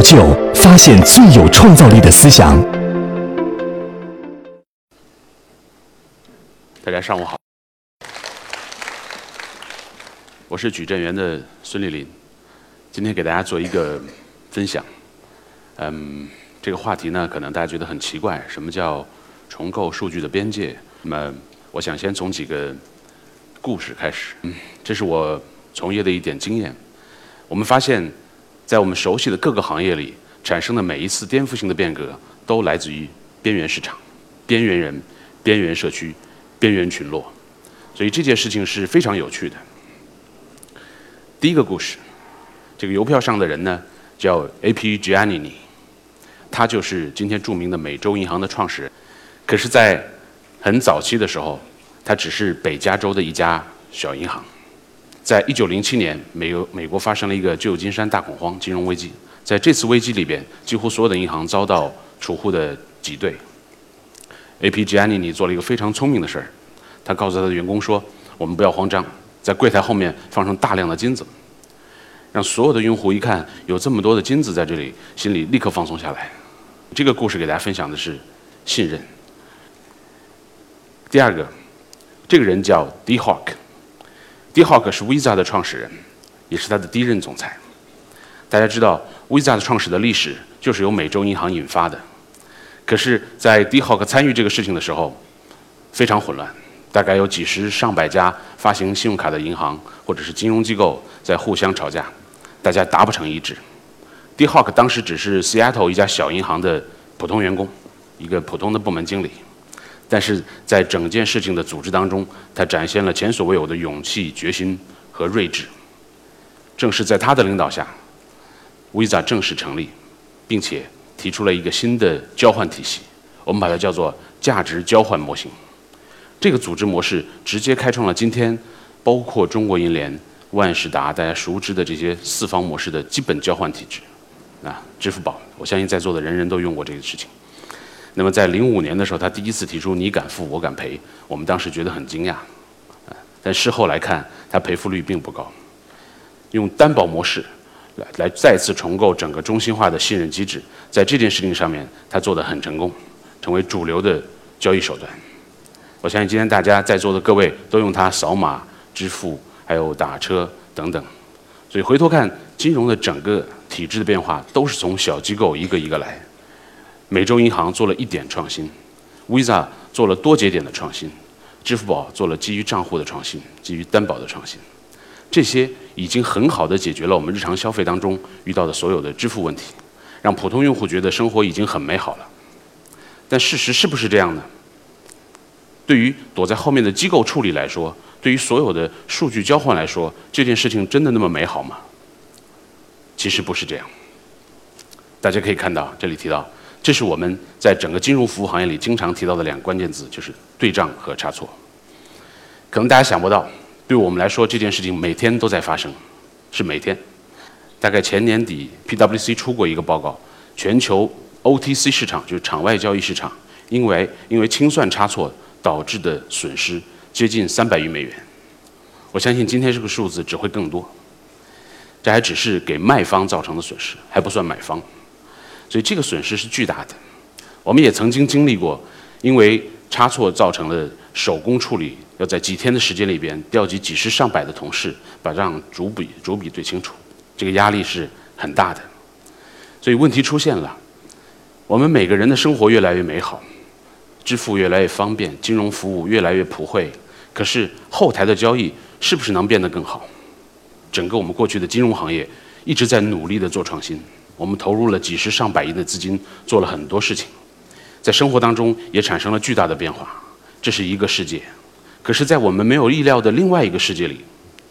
造就发现最有创造力的思想。大家上午好，我是矩阵园的孙立林，今天给大家做一个分享。这个话题呢，可能大家觉得很奇怪，什么叫重构数据的边界？那么，我想先从几个故事开始。这是我从业的一点经验。我们发现，在我们熟悉的各个行业里，产生的每一次颠覆性的变革，都来自于边缘市场、边缘人、边缘社区、边缘群落。所以这件事情是非常有趣的。第一个故事，这个邮票上的人呢，叫 A.P. Giannini， 他就是今天著名的美洲银行的创始人。可是，在很早期的时候，他只是北加州的一家小银行。在1907年，美国发生了一个旧金山大恐慌金融危机。在这次危机里边，几乎所有的银行遭到储户的挤兑。A.P. Giannini 做了一个非常聪明的事儿，他告诉他的员工说：“我们不要慌张。”在柜台后面放上大量的金子，让所有的用户一看有这么多的金子在这里，心里立刻放松下来。这个故事给大家分享的是信任。第二个，这个人叫 Dee Hock， Dee Hock 是 Visa 的创始人，也是他的第一任总裁。大家知道 Visa 的创始的历史就是由美洲银行引发的，可是，在 Dee Hock 参与这个事情的时候，非常混乱。大概有几十上百家发行信用卡的银行或者是金融机构在互相吵架，大家达不成一致。Dee Hock 当时只是 Seattle 一家小银行的普通员工，一个普通的部门经理，但是在整件事情的组织当中，他展现了前所未有的勇气、决心和睿智。正是在他的领导下 ，Visa 正式成立，并且提出了一个新的交换体系，我们把它叫做价值交换模型。这个组织模式直接开创了今天包括中国银联、万事达大家熟知的这些四方模式的基本交换体制。支付宝，我相信在座的人人都用过这个事情。那么在05年的时候，他第一次提出你敢付我敢赔，我们当时觉得很惊讶，但事后来看，他赔付率并不高。用担保模式来再次重构整个中心化的信任机制，在这件事情上面他做得很成功，成为主流的交易手段。我相信今天大家在座的各位都用它扫码支付，还有打车等等。所以回头看金融的整个体制的变化，都是从小机构一个一个来。美洲银行做了一点创新 ，Visa 做了多节点的创新，支付宝做了基于账户的创新，基于担保的创新。这些已经很好的解决了我们日常消费当中遇到的所有的支付问题，让普通用户觉得生活已经很美好了。但事实是不是这样呢？对于躲在后面的机构处理来说，对于所有的数据交换来说，这件事情真的那么美好吗？其实不是这样。大家可以看到，这里提到，这是我们在整个金融服务行业里经常提到的两个关键字，就是对账和差错。可能大家想不到，对我们来说这件事情每天都在发生，是每天。大概前年底 ，PwC 出过一个报告，全球 OTC 市场就是场外交易市场，因为清算差错导致的损失接近300亿美元，我相信今天这个数字只会更多。这还只是给卖方造成的损失，还不算买方，所以这个损失是巨大的。我们也曾经经历过，因为差错造成了手工处理，要在几天的时间里边调集几十上百的同事，把账逐笔对清楚，这个压力是很大的。所以问题出现了，我们每个人的生活越来越美好。支付越来越方便，金融服务越来越普惠，可是后台的交易是不是能变得更好？整个我们过去的金融行业一直在努力地做创新，我们投入了几十上百亿的资金，做了很多事情，在生活当中也产生了巨大的变化。这是一个世界，可是在我们没有意料的另外一个世界里，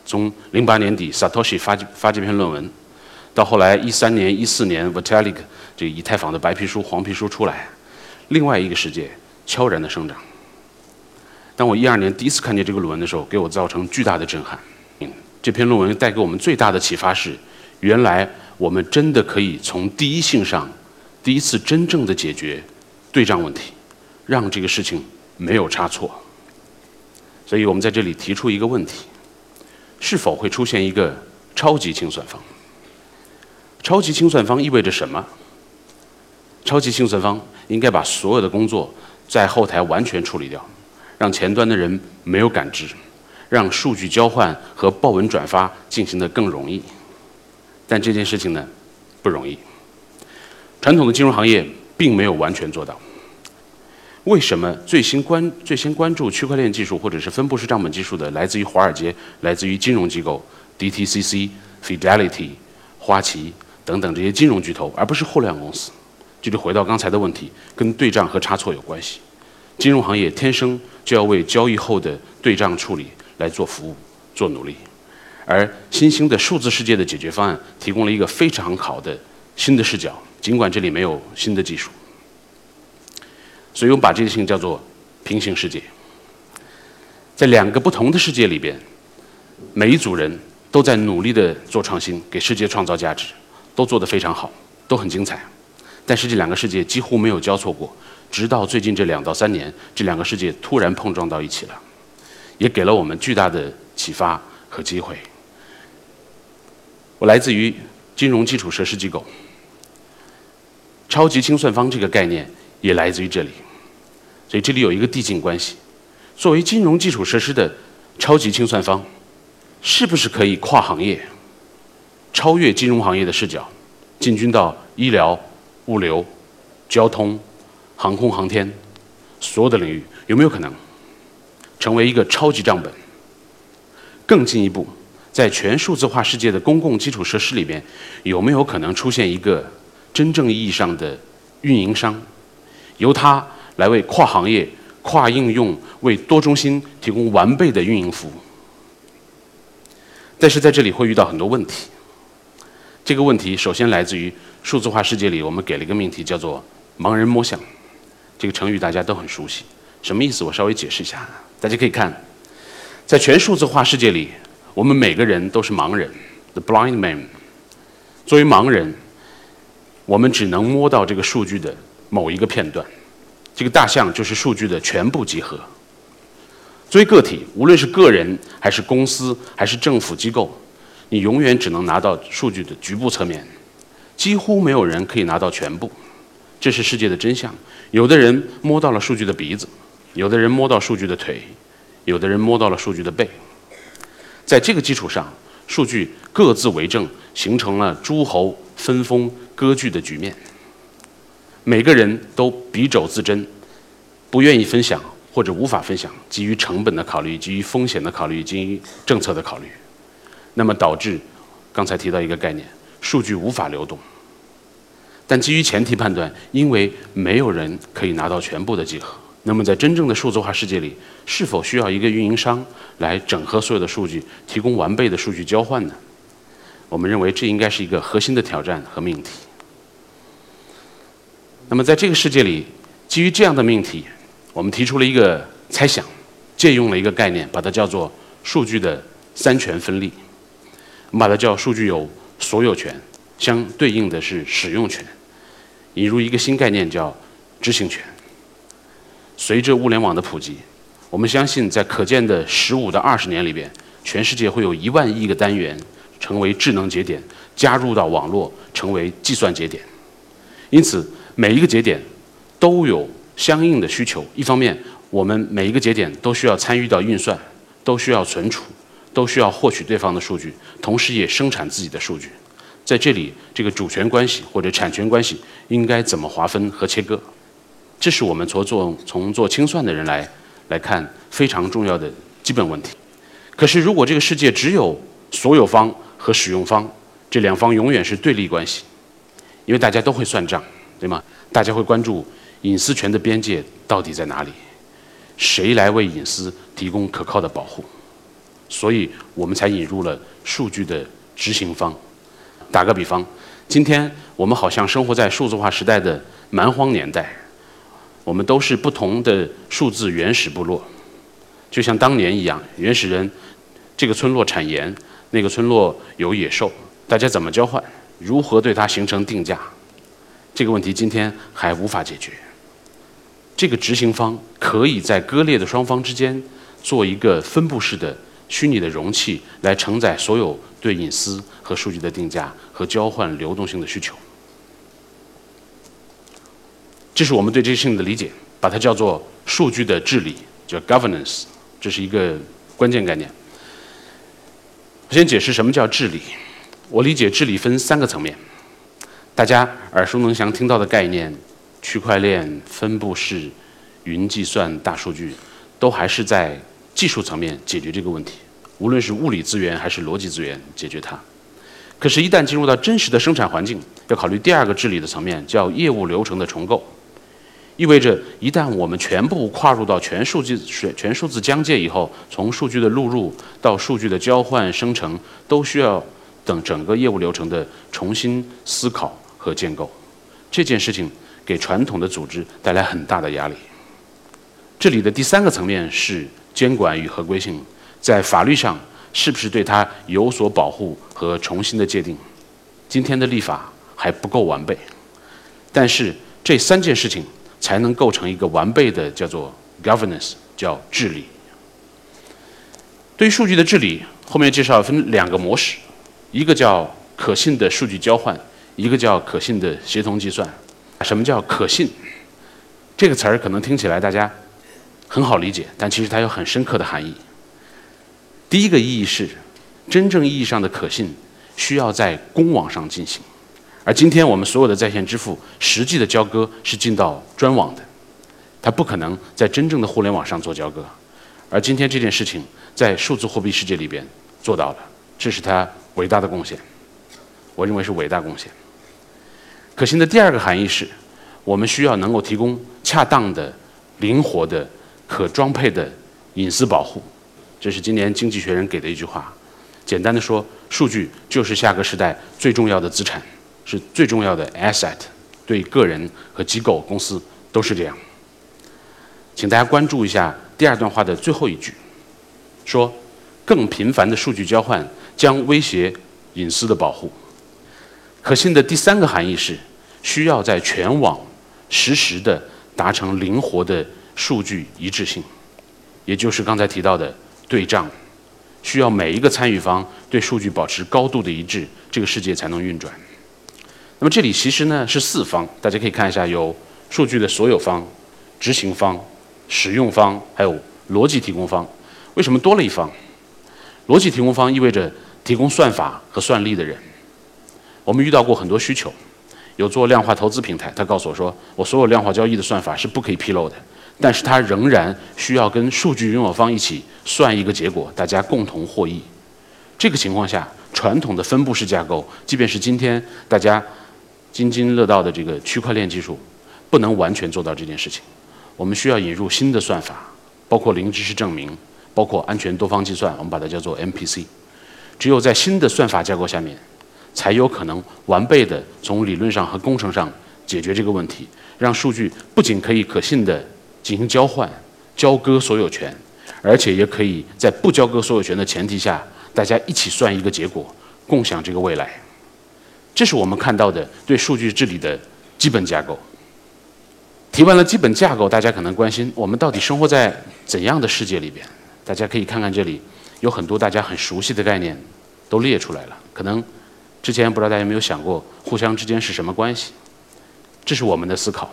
从08年底 Satoshi 发这篇论文，到后来13年、14年 Vitalik 这以太坊的白皮书、黄皮书出来，另外一个世界悄然的生长。当我12年第一次看见这个论文的时候，给我造成巨大的震撼。这篇论文带给我们最大的启发是，原来我们真的可以从第一性上，第一次真正的解决对账问题，让这个事情没有差错。所以我们在这里提出一个问题：是否会出现一个超级清算方？超级清算方意味着什么？超级清算方应该把所有的工作在后台完全处理掉，让前端的人没有感知，让数据交换和报文转发进行得更容易。但这件事情呢，不容易。传统的金融行业并没有完全做到。为什么最先关注区块链技术或者是分布式账本技术的，来自于华尔街，来自于金融机构 DTCC、Fidelity、花旗等等这些金融巨头，而不是互联网公司？这就回到刚才的问题，跟对账和差错有关系。金融行业天生就要为交易后的对账处理来做服务、做努力，而新兴的数字世界的解决方案提供了一个非常好的新的视角，尽管这里没有新的技术。所以我们把这件事情叫做平行世界。在两个不同的世界里边，每一组人都在努力地做创新，给世界创造价值，都做得非常好，都很精彩。但是这两个世界几乎没有交错过，直到最近这2到3年，这两个世界突然碰撞到一起了，也给了我们巨大的启发和机会。我来自于金融基础设施机构，超级清算方这个概念也来自于这里。所以这里有一个递进关系，作为金融基础设施的超级清算方，是不是可以跨行业，超越金融行业的视角，进军到医疗、物流、交通、航空航天所有的领域？有没有可能成为一个超级账本？更进一步，在全数字化世界的公共基础设施里面，有没有可能出现一个真正意义上的运营商，由它来为跨行业、跨应用、为多中心提供完备的运营服务？但是在这里会遇到很多问题。这个问题首先来自于数字化世界里，我们给了一个命题叫做盲人摸象。这个成语大家都很熟悉，什么意思我稍微解释一下。大家可以看，在全数字化世界里，我们每个人都是盲人 The blind man。 作为盲人，我们只能摸到这个数据的某一个片段，这个大象就是数据的全部集合。作为个体，无论是个人还是公司还是政府机构，你永远只能拿到数据的局部侧面，几乎没有人可以拿到全部，这是世界的真相。有的人摸到了数据的鼻子，有的人摸到数据的腿，有的人摸到了数据的背。在这个基础上，数据各自为政，形成了诸侯分封割据的局面。每个人都敝帚自珍，不愿意分享或者无法分享，基于成本的考虑，基于风险的考虑，基于政策的考虑，那么导致刚才提到一个概念，数据无法流动。但基于前提判断，因为没有人可以拿到全部的集合，那么在真正的数字化世界里，是否需要一个运营商来整合所有的数据，提供完备的数据交换呢？我们认为这应该是一个核心的挑战和命题。那么在这个世界里，基于这样的命题，我们提出了一个猜想，借用了一个概念，把它叫做数据的三权分立。我们把它叫数据有所有权，相对应的是使用权，引入一个新概念叫知情权。随着物联网的普及，我们相信在可见的15到20年里边，全世界会有1万亿个单元成为智能节点，加入到网络成为计算节点。因此每一个节点都有相应的需求，一方面我们每一个节点都需要参与到运算，都需要存储，都需要获取对方的数据，同时也生产自己的数据。在这里，这个主权关系或者产权关系应该怎么划分和切割，这是我们从做清算的人来看非常重要的基本问题。可是如果这个世界只有所有方和使用方，这两方永远是对立关系，因为大家都会算账，对吗？大家会关注隐私权的边界到底在哪里，谁来为隐私提供可靠的保护？所以我们才引入了数据的执行方。打个比方，今天我们好像生活在数字化时代的蛮荒年代，我们都是不同的数字原始部落，就像当年一样，原始人这个村落产盐，那个村落有野兽，大家怎么交换，如何对它形成定价？这个问题今天还无法解决。这个执行方可以在割裂的双方之间做一个分布式的虚拟的容器来承载所有对隐私和数据的定价和交换流动性的需求。这是我们对这些事情的理解，把它叫做数据的治理，叫 governance， 这是一个关键概念。我先解释什么叫治理。我理解治理分三个层面，大家耳熟能详听到的概念，区块链、分布式、云计算、大数据，都还是在技术层面解决这个问题，无论是物理资源还是逻辑资源解决它。可是，一旦进入到真实的生产环境，要考虑第二个治理的层面，叫业务流程的重构。意味着，一旦我们全部跨入到全数字疆界以后，从数据的录入到数据的交换、生成，都需要等整个业务流程的重新思考和建构。这件事情给传统的组织带来很大的压力。这里的第三个层面是监管与合规性，在法律上是不是对它有所保护和重新的界定？今天的立法还不够完备，但是这三件事情才能构成一个完备的叫做 governance， 叫治理。对于数据的治理，后面介绍分两个模式，一个叫可信的数据交换，一个叫可信的协同计算。什么叫可信？这个词儿可能听起来大家很好理解，但其实它有很深刻的含义。第一个意义是，真正意义上的可信需要在公网上进行，而今天我们所有的在线支付实际的交割是进到专网的，它不可能在真正的互联网上做交割。而今天这件事情在数字货币世界里边做到了，这是它伟大的贡献，我认为是伟大贡献。可信的第二个含义是，我们需要能够提供恰当的、灵活的、可装配的隐私保护。这是今年《经济学人》给的一句话。简单的说，数据就是下个时代最重要的资产，是最重要的 asset， 对个人和机构、公司都是这样。请大家关注一下第二段话的最后一句，说更频繁的数据交换将威胁隐私的保护。可信的第三个含义是，需要在全网实时地达成灵活的数据一致性，也就是刚才提到的对账，需要每一个参与方对数据保持高度的一致，这个世界才能运转。那么这里其实呢是四方，大家可以看一下，有数据的所有方、执行方、使用方，还有逻辑提供方。为什么多了一方？逻辑提供方意味着提供算法和算力的人。我们遇到过很多需求，有做量化投资平台，他告诉我说，我所有量化交易的算法是不可以披露的，但是他仍然需要跟数据拥有方一起算一个结果，大家共同获益。这个情况下，传统的分布式架构，即便是今天大家津津乐道的这个区块链技术，不能完全做到这件事情。我们需要引入新的算法，包括零知识证明，包括安全多方计算，我们把它叫做 MPC。只有在新的算法架构下面，才有可能完备的从理论上和工程上解决这个问题，让数据不仅可以可信的进行交换、交割所有权，而且也可以在不交割所有权的前提下，大家一起算一个结果，共享这个未来。这是我们看到的对数据治理的基本架构。提完了基本架构，大家可能关心我们到底生活在怎样的世界里边？大家可以看看这里有很多大家很熟悉的概念都列出来了，可能之前不知道大家有没有想过互相之间是什么关系？这是我们的思考。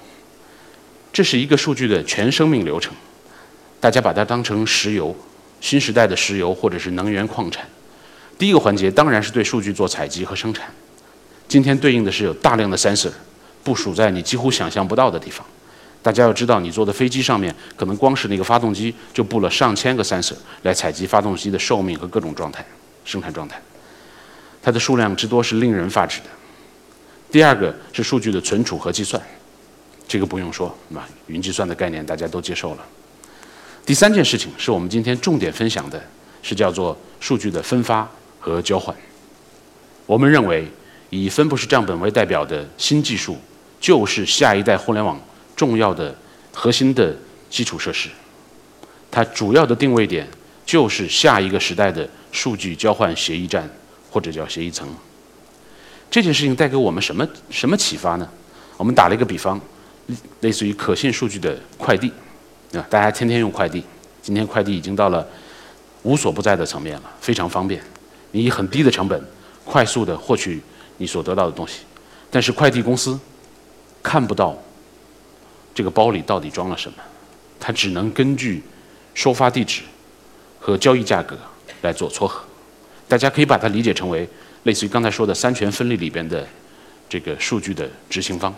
这是一个数据的全生命流程，大家把它当成石油，新时代的石油或者是能源矿产。第一个环节当然是对数据做采集和生产，今天对应的是有大量的 sensor 部署在你几乎想象不到的地方。大家要知道，你坐的飞机上面可能光是那个发动机就布了上千个 sensor 来采集发动机的寿命和各种状态、生产状态，它的数量之多是令人发指的。第二个是数据的存储和计算，这个不用说，云计算的概念大家都接受了。第三件事情是我们今天重点分享的，是叫做数据的分发和交换。我们认为，以分布式账本为代表的新技术，就是下一代互联网重要的核心的基础设施。它主要的定位点就是下一个时代的数据交换协议站，或者叫协议层。这件事情带给我们什么启发呢？我们打了一个比方，类似于可信数据的快递，对吧？大家天天用快递，今天快递已经到了无所不在的层面了，非常方便。你以很低的成本，快速的获取你所得到的东西。但是快递公司看不到这个包里到底装了什么，它只能根据收发地址和交易价格来做撮合。大家可以把它理解成为类似于刚才说的三权分立里边的这个数据的执行方，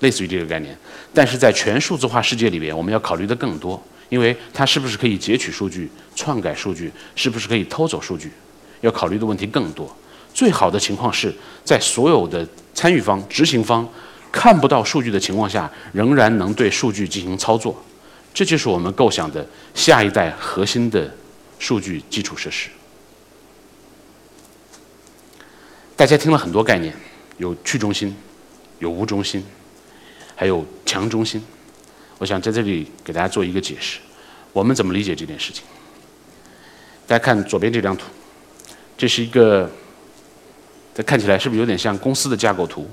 类似于这个概念。但是在全数字化世界里边，我们要考虑的更多，因为它是不是可以截取数据、篡改数据，是不是可以偷走数据，要考虑的问题更多。最好的情况是在所有的参与方、执行方看不到数据的情况下，仍然能对数据进行操作。这就是我们构想的下一代核心的数据基础设施。大家听了很多概念，有去中心，有无中心，还有强中心。我想在这里给大家做一个解释，我们怎么理解这件事情。大家看左边这张图，这是一个，它看起来是不是有点像公司的架构图？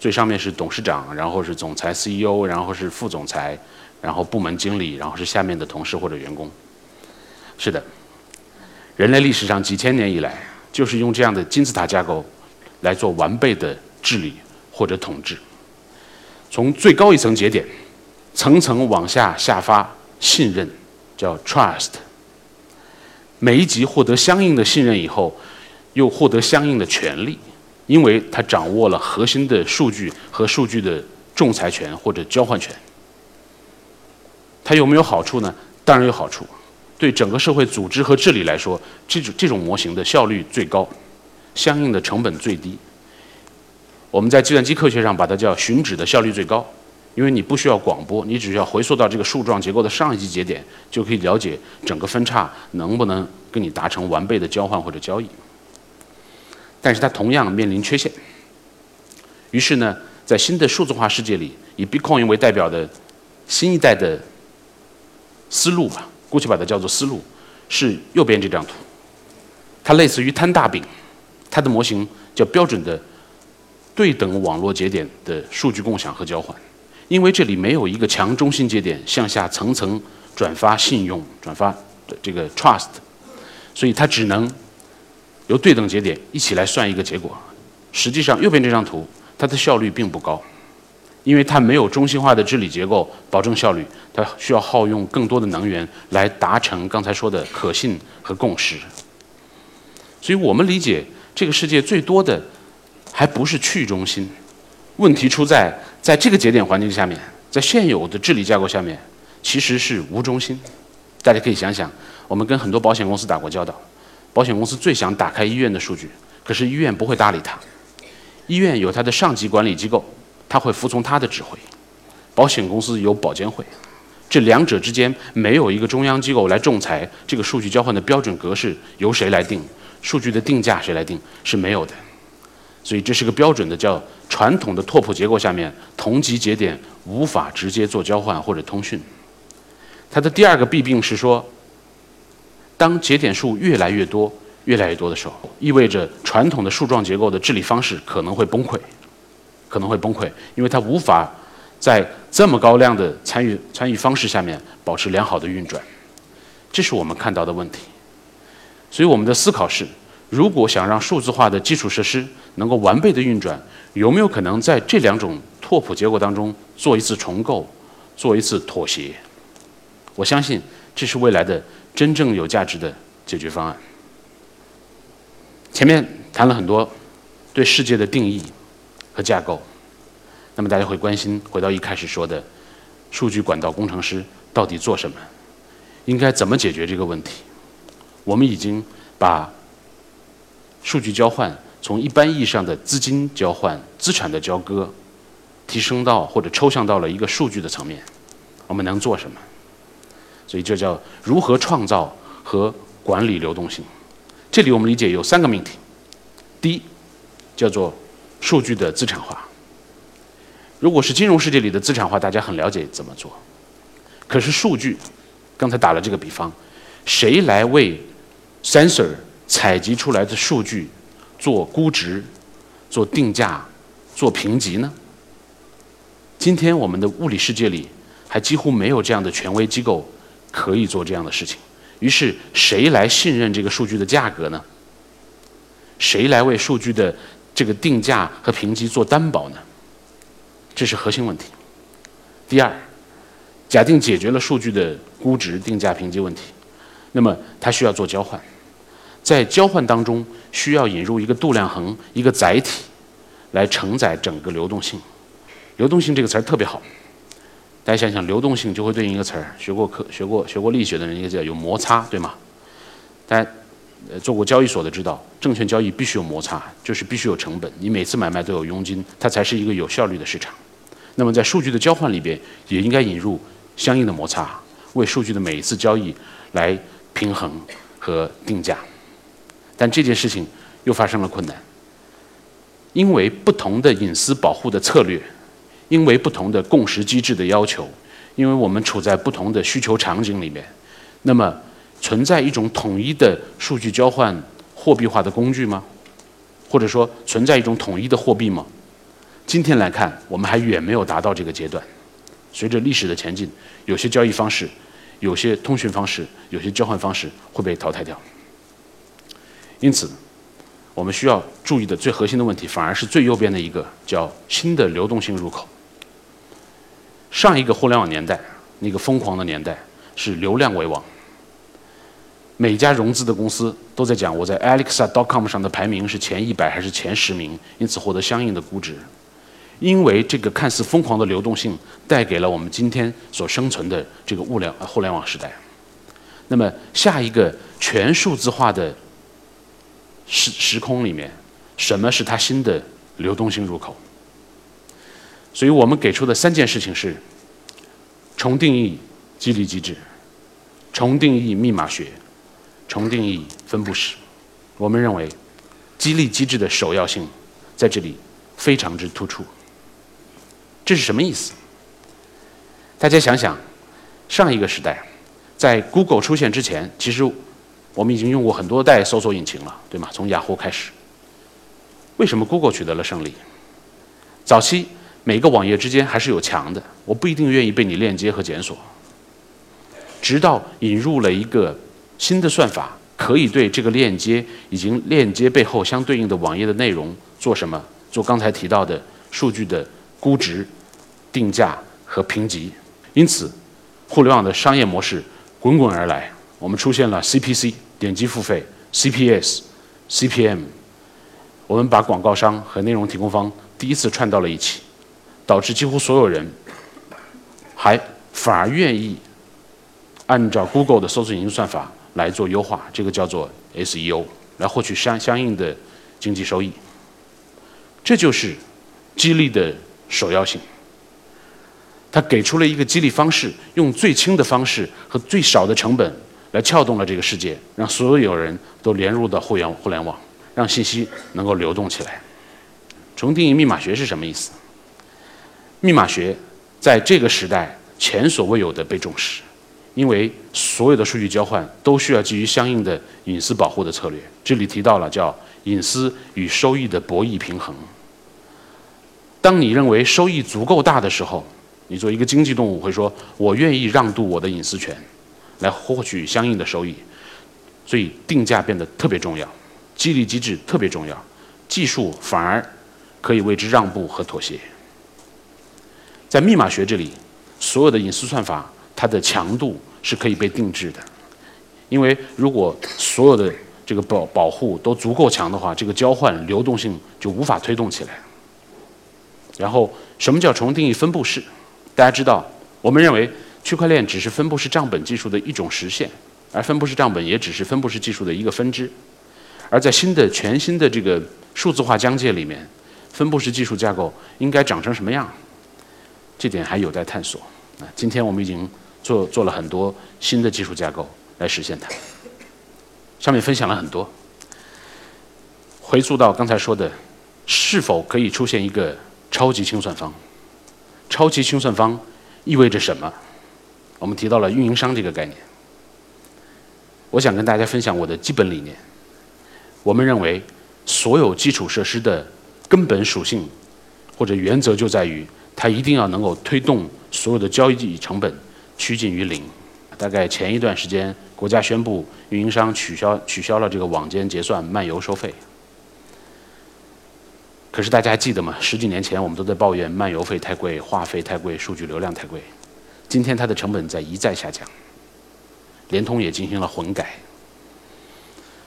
最上面是董事长，然后是总裁 CEO， 然后是副总裁，然后部门经理，然后是下面的同事或者员工。是的，人类历史上几千年以来，就是用这样的金字塔架构来做完备的治理或者统治，从最高一层节点，层层往下下发信任，叫 trust。每一级获得相应的信任以后，又获得相应的权利，因为它掌握了核心的数据和数据的仲裁权或者交换权。它有没有好处呢？当然有好处。对整个社会组织和治理来说，这种模型的效率最高，相应的成本最低。我们在计算机科学上把它叫寻址的效率最高，因为你不需要广播，你只需要回溯到这个树状结构的上一级节点，就可以了解整个分叉能不能跟你达成完备的交换或者交易。但是它同样面临缺陷。于是呢，在新的数字化世界里，以 Bitcoin 为代表的新一代的思路吧，姑且把它叫做思路，是右边这张图。它类似于摊大饼，它的模型叫标准的对等网络节点的数据共享和交换。因为这里没有一个强中心节点向下层层转发信用、转发这个 trust， 所以它只能由对等节点一起来算一个结果。实际上，右边这张图它的效率并不高，因为它没有中心化的治理结构保证效率，它需要耗用更多的能源来达成刚才说的可信和共识。所以我们理解这个世界最多的还不是去中心，问题出在这个节点环境下面，在现有的治理架构下面，其实是无中心。大家可以想想，我们跟很多保险公司打过交道，保险公司最想打开医院的数据，可是医院不会搭理它。医院有它的上级管理机构，他会服从他的指挥，保险公司有保监会，这两者之间没有一个中央机构来仲裁这个数据交换的标准格式由谁来定，数据的定价谁来定，是没有的。所以这是个标准的叫传统的拓扑结构下面，同级节点无法直接做交换或者通讯。它的第二个弊病是说，当节点数越来越多的时候，意味着传统的树状结构的治理方式可能会崩溃，因为它无法在这么高量的参与方式下面保持良好的运转，这是我们看到的问题。所以我们的思考是，如果想让数字化的基础设施能够完备的运转，有没有可能在这两种拓扑结构当中做一次重构，做一次妥协？我相信这是未来的真正有价值的解决方案。前面谈了很多对世界的定义和架构，那么大家会关心，回到一开始说的，数据管道工程师到底做什么，应该怎么解决这个问题。我们已经把数据交换从一般意义上的资金交换、资产的交割提升到或者抽象到了一个数据的层面，我们能做什么？所以这叫如何创造和管理流动性。这里我们理解有三个命题。第一，叫做数据的资产化。如果是金融世界里的资产化，大家很了解怎么做。可是数据，刚才打了这个比方，谁来为 sensor 采集出来的数据做估值、做定价、做评级呢？今天我们的物理世界里还几乎没有这样的权威机构可以做这样的事情，于是谁来信任这个数据的价格呢？谁来为数据的这个定价和评级做担保呢？这是核心问题。第二，假定解决了数据的估值、定价、评级问题，那么它需要做交换，在交换当中需要引入一个度量衡、一个载体，来承载整个流动性。流动性这个词儿特别好，大家想想，流动性就会对应一个词儿，学过力学的人应该知道有摩擦，对吗？大家做过交易所的知道，证券交易必须有摩擦，就是必须有成本，你每次买卖都有佣金，它才是一个有效率的市场。那么在数据的交换里边，也应该引入相应的摩擦，为数据的每一次交易来平衡和定价。但这件事情又发生了困难，因为不同的隐私保护的策略，因为不同的共识机制的要求，因为我们处在不同的需求场景里面，那么存在一种统一的数据交换货币化的工具吗？或者说存在一种统一的货币吗？今天来看，我们还远没有达到这个阶段。随着历史的前进，有些交易方式，有些通讯方式，有些交换方式会被淘汰掉。因此我们需要注意的最核心的问题，反而是最右边的一个，叫新的流动性入口。上一个互联网年代，那个疯狂的年代，是流量为王。每家融资的公司都在讲，我在 Alexa.com 上的排名是前100还是前10名，因此获得相应的估值。因为这个看似疯狂的流动性，带给了我们今天所生存的这个互联网时代。那么下一个全数字化的时空里面，什么是它新的流动性入口？所以我们给出的3件事情是：重定义激励机制、重定义密码学、重定义分布式。我们认为激励机制的首要性在这里非常之突出。这是什么意思？大家想想，上一个时代在 Google 出现之前，其实我们已经用过很多代搜索引擎了，对吗？从雅虎开始。为什么 Google 取得了胜利？早期每个网页之间还是有墙的，我不一定愿意被你链接和检索。直到引入了一个新的算法，可以对这个链接以及链接背后相对应的网页的内容做什么？做刚才提到的数据的估值、定价和评级。因此，互联网的商业模式滚滚而来，我们出现了 CPC 点击付费、CPS、CPM， 我们把广告商和内容提供方第一次串到了一起，导致几乎所有人还反而愿意按照 Google 的搜索引擎算法来做优化，这个叫做 SEO， 来获取相应的经济收益。这就是激励的首要性。它给出了一个激励方式，用最轻的方式和最少的成本来撬动了这个世界，让所有人都连入到互联网，让信息能够流动起来。重定义密码学是什么意思？密码学在这个时代前所未有的被重视。因为所有的数据交换都需要基于相应的隐私保护的策略，这里提到了叫隐私与收益的博弈平衡。当你认为收益足够大的时候，你作为一个经济动物会说，我愿意让渡我的隐私权来获取相应的收益。所以定价变得特别重要，激励机制特别重要，技术反而可以为之让步和妥协。在密码学这里，所有的隐私算法它的强度是可以被定制的，因为如果所有的这个保护都足够强的话，这个交换流动性就无法推动起来。然后，什么叫重定义分布式？大家知道，我们认为区块链只是分布式账本技术的一种实现，而分布式账本也只是分布式技术的一个分支。而在全新的这个数字化疆界里面，分布式技术架构应该长成什么样？这点还有待探索。今天我们已经做了很多新的技术架构来实现它。上面分享了很多，回溯到刚才说的，是否可以出现一个超级清算方？超级清算方意味着什么？我们提到了运营商这个概念。我想跟大家分享我的基本理念。我们认为，所有基础设施的根本属性或者原则就在于，它一定要能够推动所有的交易成本趋近于零。大概前一段时间，国家宣布运营商取消了这个网间结算漫游收费。可是大家还记得吗？十几年前我们都在抱怨漫游费太贵、话费太贵、数据流量太贵。今天它的成本在一再下降，联通也进行了混改，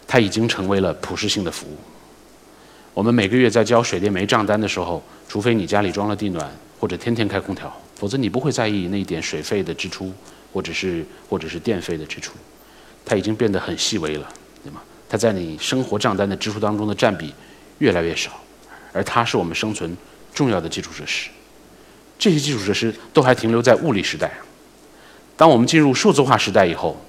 它已经成为了普适性的服务。我们每个月在交水电煤账单的时候，除非你家里装了地暖或者天天开空调，否则你不会在意那一点水费的支出，或者是电费的支出。它已经变得很细微了，对吗？它在你生活账单的支出当中的占比越来越少，而它是我们生存重要的基础设施。这些基础设施都还停留在物理时代。当我们进入数字化时代以后，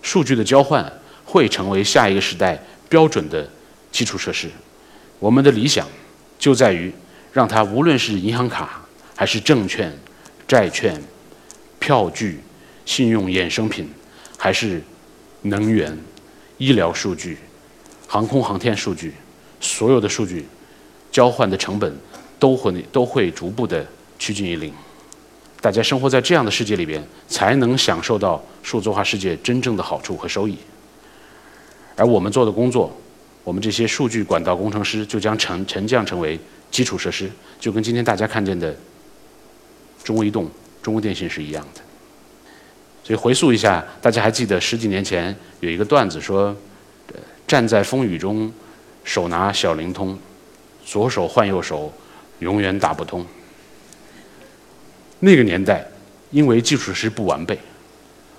数据的交换会成为下一个时代标准的基础设施。我们的理想就在于让它无论是银行卡还是证券、债券、票据、信用衍生品，还是能源、医疗数据、航空航天数据，所有的数据交换的成本都会逐步的趋近于零。大家生活在这样的世界里边，才能享受到数字化世界真正的好处和收益。而我们做的工作，我们这些数据管道工程师就将沉降成为基础设施，就跟今天大家看见的中国移动、中国电信是一样的。所以回溯一下，大家还记得十几年前有一个段子说，站在风雨中，手拿小灵通，左手换右手，永远打不通。那个年代，因为基础设施不完备，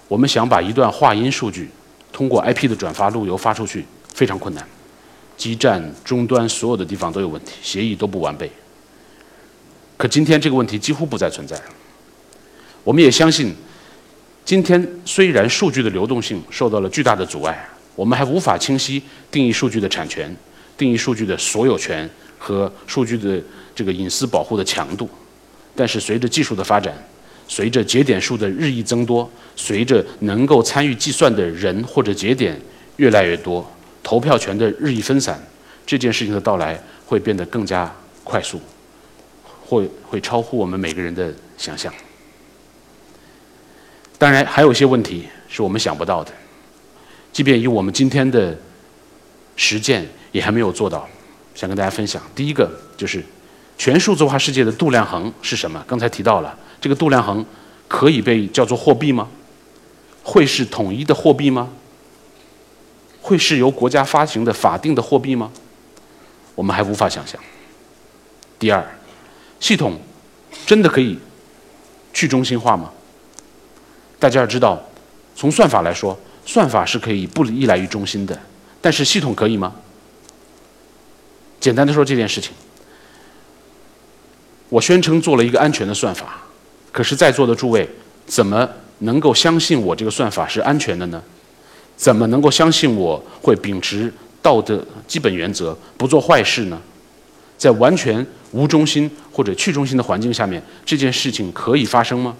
我们想把一段话音数据通过 IP 的转发路由发出去非常困难，基站、终端所有的地方都有问题，协议都不完备。可今天这个问题几乎不再存在。我们也相信，今天虽然数据的流动性受到了巨大的阻碍，我们还无法清晰定义数据的产权、定义数据的所有权和数据的这个隐私保护的强度。但是随着技术的发展，随着节点数的日益增多，随着能够参与计算的人或者节点越来越多，投票权的日益分散，这件事情的到来会变得更加快速，会超乎我们每个人的想象。当然，还有一些问题是我们想不到的，即便以我们今天的实践也还没有做到。想跟大家分享，第一个就是全数字化世界的度量衡是什么？刚才提到了，这个度量衡可以被叫做货币吗？会是统一的货币吗？会是由国家发行的法定的货币吗？我们还无法想象。第二，系统真的可以去中心化吗？大家要知道，从算法来说，算法是可以不依赖于中心的，但是系统可以吗？简单的说这件事情，我宣称做了一个安全的算法，可是在座的诸位怎么能够相信我这个算法是安全的呢？怎么能够相信我会秉持道德基本原则，不做坏事呢？在完全无中心或者去中心的环境下面，这件事情可以发生吗？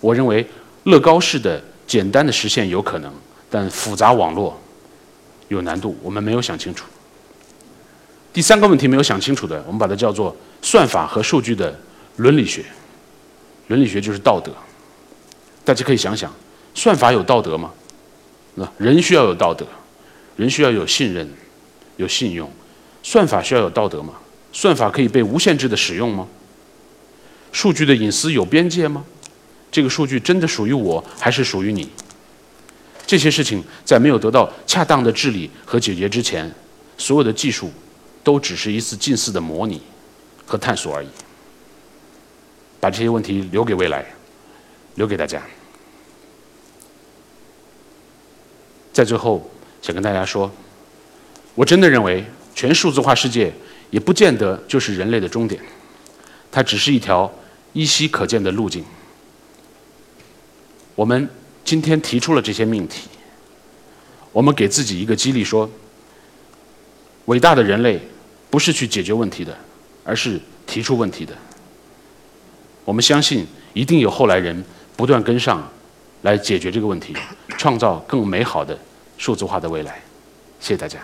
我认为乐高式的简单的实现有可能，但复杂网络有难度，我们没有想清楚。第三个问题没有想清楚的，我们把它叫做算法和数据的伦理学。伦理学就是道德。大家可以想想，算法有道德吗？人需要有道德，人需要有信任、有信用。算法需要有道德吗？算法可以被无限制的使用吗？数据的隐私有边界吗？这个数据真的属于我，还是属于你？这些事情在没有得到恰当的治理和解决之前，所有的技术都只是一次近似的模拟和探索而已。把这些问题留给未来，留给大家。在最后，想跟大家说，我真的认为全数字化世界也不见得就是人类的终点，它只是一条依稀可见的路径。我们今天提出了这些命题，我们给自己一个激励说，伟大的人类不是去解决问题的，而是提出问题的。我们相信一定有后来人不断跟上来解决这个问题，创造更美好的数字化的未来。谢谢大家。